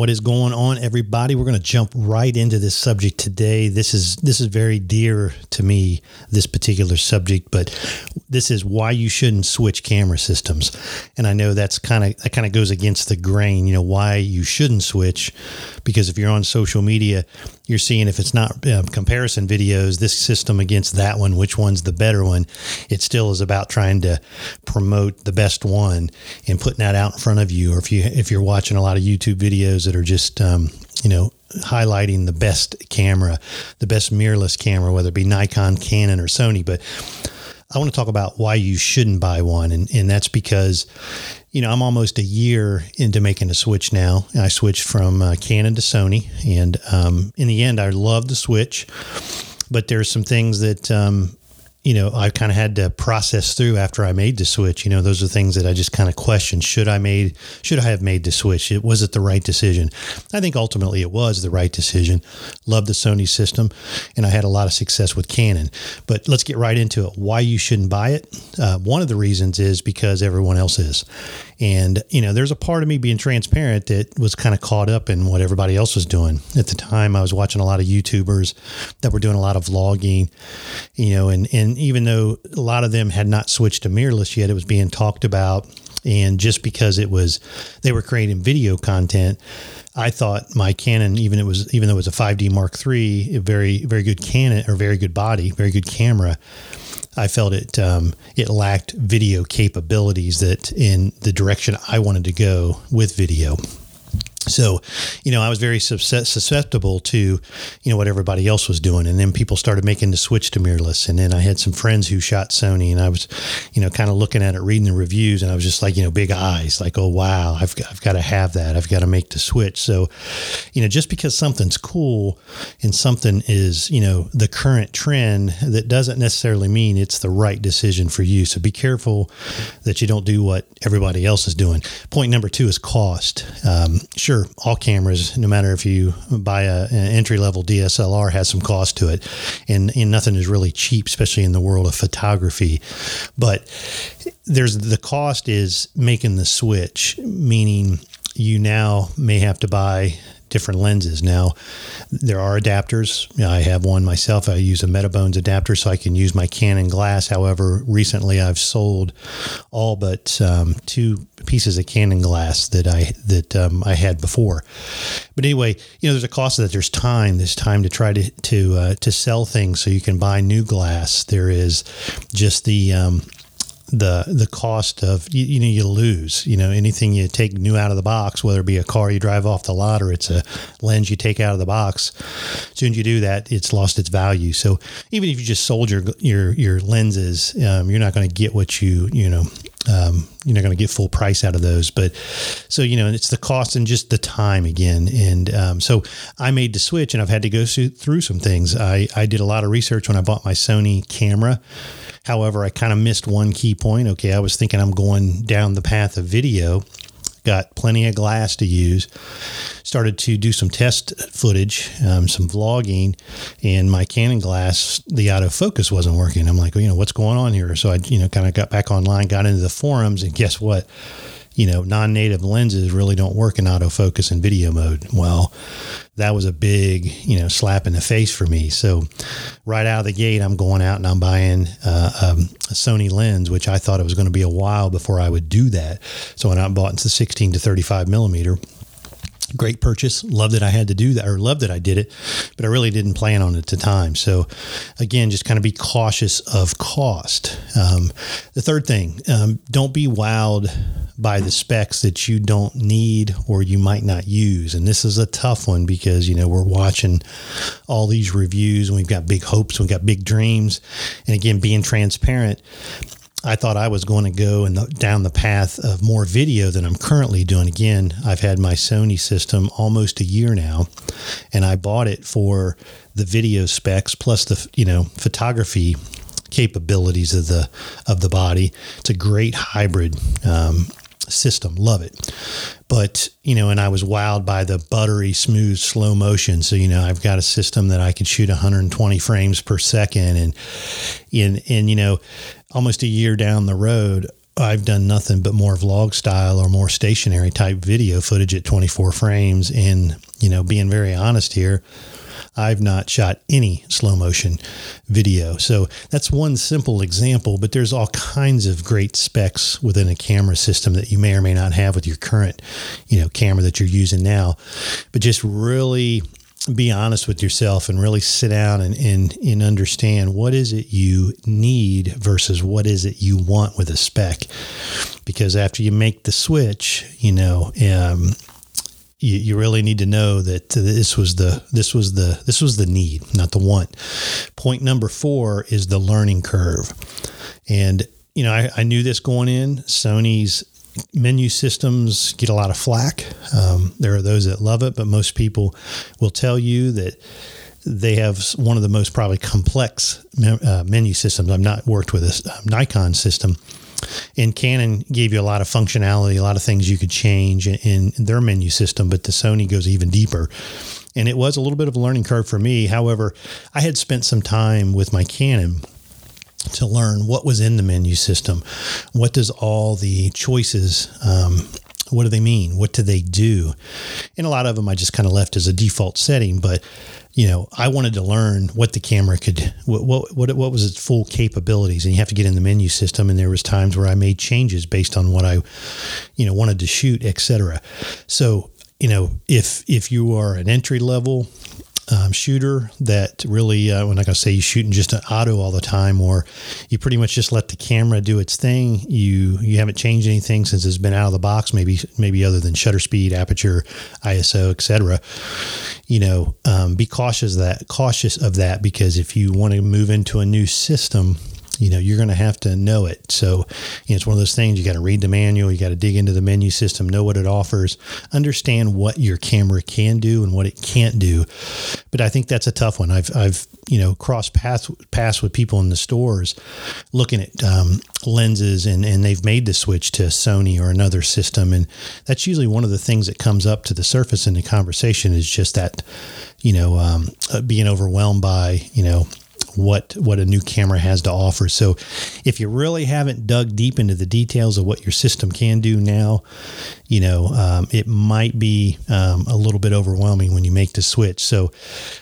What is going on, everybody? We're going to jump right into this subject today. This is very dear to me, this particular subject, but this is why you shouldn't switch camera systems. And I know that's kind of goes against the grain, you know, why you shouldn't switch, because if you're on social media, you're seeing, if it's not comparison videos, this system against that one, which one's the better one. It still is about trying to promote the best one and putting that out in front of you. Or if you're watching a lot of YouTube videos that are just, highlighting the best camera, the best mirrorless camera, whether it be Nikon, Canon, or Sony. But I want to talk about why you shouldn't buy one. And that's because, you know, I'm almost a year into making a switch now. I switched from Canon to Sony. And in the end, I love the switch. But there's some things that, I kind of had to process through after I made the switch. You know, those are things that I just kind of questioned. Should I have made the switch? Was it the right decision? I think ultimately it was the right decision. Loved the Sony system, and I had a lot of success with Canon. But let's get right into it. Why you shouldn't buy it. One of the reasons is because everyone else is. And, you know, there's a part of me being transparent that was kind of caught up in what everybody else was doing. At the time, I was watching a lot of YouTubers that were doing a lot of vlogging, you know, and even though a lot of them had not switched to mirrorless yet, it was being talked about. And just because they were creating video content, I thought my Canon, even though it was a 5D Mark III, a very, very good Canon, or very good body, very good camera, I felt it lacked video capabilities that in the direction I wanted to go with video. So, you know, I was very susceptible to, you know, what everybody else was doing. And then people started making the switch to mirrorless. And then I had some friends who shot Sony, and I was, you know, kind of looking at it, reading the reviews. And I was just like, you know, big eyes, like, oh, wow, I've got to have that. I've got to make the switch. So, you know, just because something's cool and something is, you know, the current trend, that doesn't necessarily mean it's the right decision for you. So be careful that you don't do what everybody else is doing. Point number 2 is cost. Sure, all cameras, no matter if you buy an entry-level DSLR, has some cost to it, and nothing is really cheap, especially in the world of photography. But there's the cost is making the switch, meaning you now may have to buy different lenses. Now, there are adapters. I have one myself. I use a Metabones adapter so I can use my Canon glass. However, recently I've sold all but two pieces of Canon glass that I had before. But anyway, you know, there's a cost to that. There's time. There's time to try to sell things so you can buy new glass. There is just the cost of, you know, you lose, you know, anything you take new out of the box, whether it be a car you drive off the lot or it's a lens you take out of the box, as soon as you do that, it's lost its value. So even if you just sold your lenses, you're not going to get what you're not going to get full price out of those. But so, you know, it's the cost and just the time again. And so I made the switch, and I've had to go through some things. I did a lot of research when I bought my Sony camera. However, I kind of missed one key point. Okay, I was thinking I'm going down the path of video, got plenty of glass to use, started to do some test footage, some vlogging, and my Canon glass, the autofocus wasn't working. I'm like, well, you know, what's going on here? So I, you know, kind of got back online, got into the forums, and guess what? You know, non-native lenses really don't work in autofocus and video mode. Well, that was a big, you know, slap in the face for me. So right out of the gate, I'm going out and I'm buying a Sony lens, which I thought it was going to be a while before I would do that. So when I bought the 16 to 35 millimeter, great purchase. Loved that I had to do that, or loved that I did it, but I really didn't plan on it at the time. So again, just kind of be cautious of cost. The third thing, don't be wowed by the specs that you don't need or you might not use. And this is a tough one because, you know, we're watching all these reviews and we've got big hopes, we've got big dreams. And again, being transparent, I thought I was going to go down the path of more video than I'm currently doing. Again, I've had my Sony system almost a year now, and I bought it for the video specs plus the, you know, photography capabilities of the body. It's a great hybrid system. Love it. But, you know, and I was wowed by the buttery, smooth, slow motion. So, you know, I've got a system that I could shoot 120 frames per second. And, you know, almost a year down the road, I've done nothing but more vlog style or more stationary type video footage at 24 frames. And, you know, being very honest here, I've not shot any slow motion video. So that's one simple example, but there's all kinds of great specs within a camera system that you may or may not have with your current, you know, camera that you're using now. But just really be honest with yourself and really sit down and understand what is it you need versus what is it you want with a spec. Because after you make the switch, you know, you really need to know that this was the need, not the want. Point number 4 is the learning curve. And, you know, I knew this going in. Sony's menu systems get a lot of flack. There are those that love it, but most people will tell you that they have one of the most probably complex menu systems. I've not worked with a Nikon system. And Canon gave you a lot of functionality, a lot of things you could change in their menu system, but the Sony goes even deeper. And it was a little bit of a learning curve for me. However, I had spent some time with my Canon to learn what was in the menu system. What does all the choices, what do they mean? What do they do? And a lot of them I just kind of left as a default setting, but you know, I wanted to learn what the camera could, what was its full capabilities, and you have to get in the menu system. And there was times where I made changes based on what I, you know, wanted to shoot, etc. So, you know, if you are an entry level shooter that really, when I say you shooting just an auto all the time, or you pretty much just let the camera do its thing, you haven't changed anything since it's been out of the box, maybe other than shutter speed, aperture, ISO, etc. You know, be cautious of that, because if you want to move into a new system, you know, you're going to have to know it. So, you know, it's one of those things, you got to read the manual, you got to dig into the menu system, know what it offers, understand what your camera can do and what it can't do. But I think that's a tough one. I've you know, crossed paths with people in the stores looking at lenses and they've made the switch to Sony or another system. And that's usually one of the things that comes up to the surface in the conversation, is just that, you know, being overwhelmed by, you know, what a new camera has to offer. So if you really haven't dug deep into the details of what your system can do now, you know, it might be a little bit overwhelming when you make the switch. So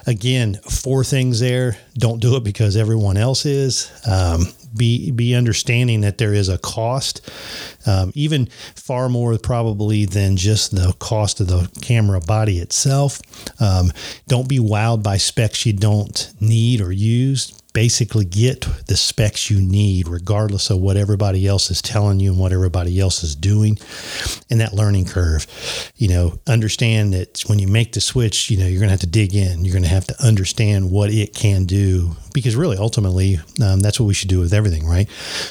again, 4 things there. Don't do it because everyone else is. Be understanding that there is a cost, even far more probably than just the cost of the camera body itself. Don't be wowed by specs you don't need or use. Basically get the specs you need, regardless of what everybody else is telling you and what everybody else is doing. And that learning curve, you know, understand that when you make the switch, you know, you're going to have to dig in. You're going to have to understand what it can do, because really, ultimately, that's what we should do with everything, right?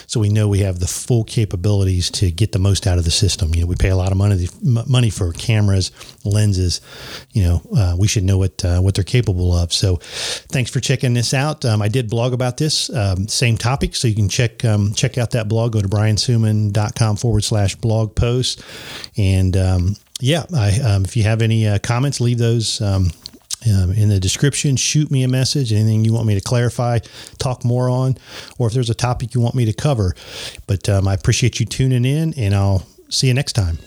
So we know we have the full capabilities to get the most out of the system. You know, we pay a lot of money for cameras, lenses. You know, we should know what they're capable of. So thanks for checking this out. I did blog about this same topic, so you can check out that blog. Go to briansuman.com/blog post. And if you have any comments, leave those in the description. Shoot me a message, anything you want me to clarify, talk more on, or if there's a topic you want me to cover. But I appreciate you tuning in, and I'll see you next time.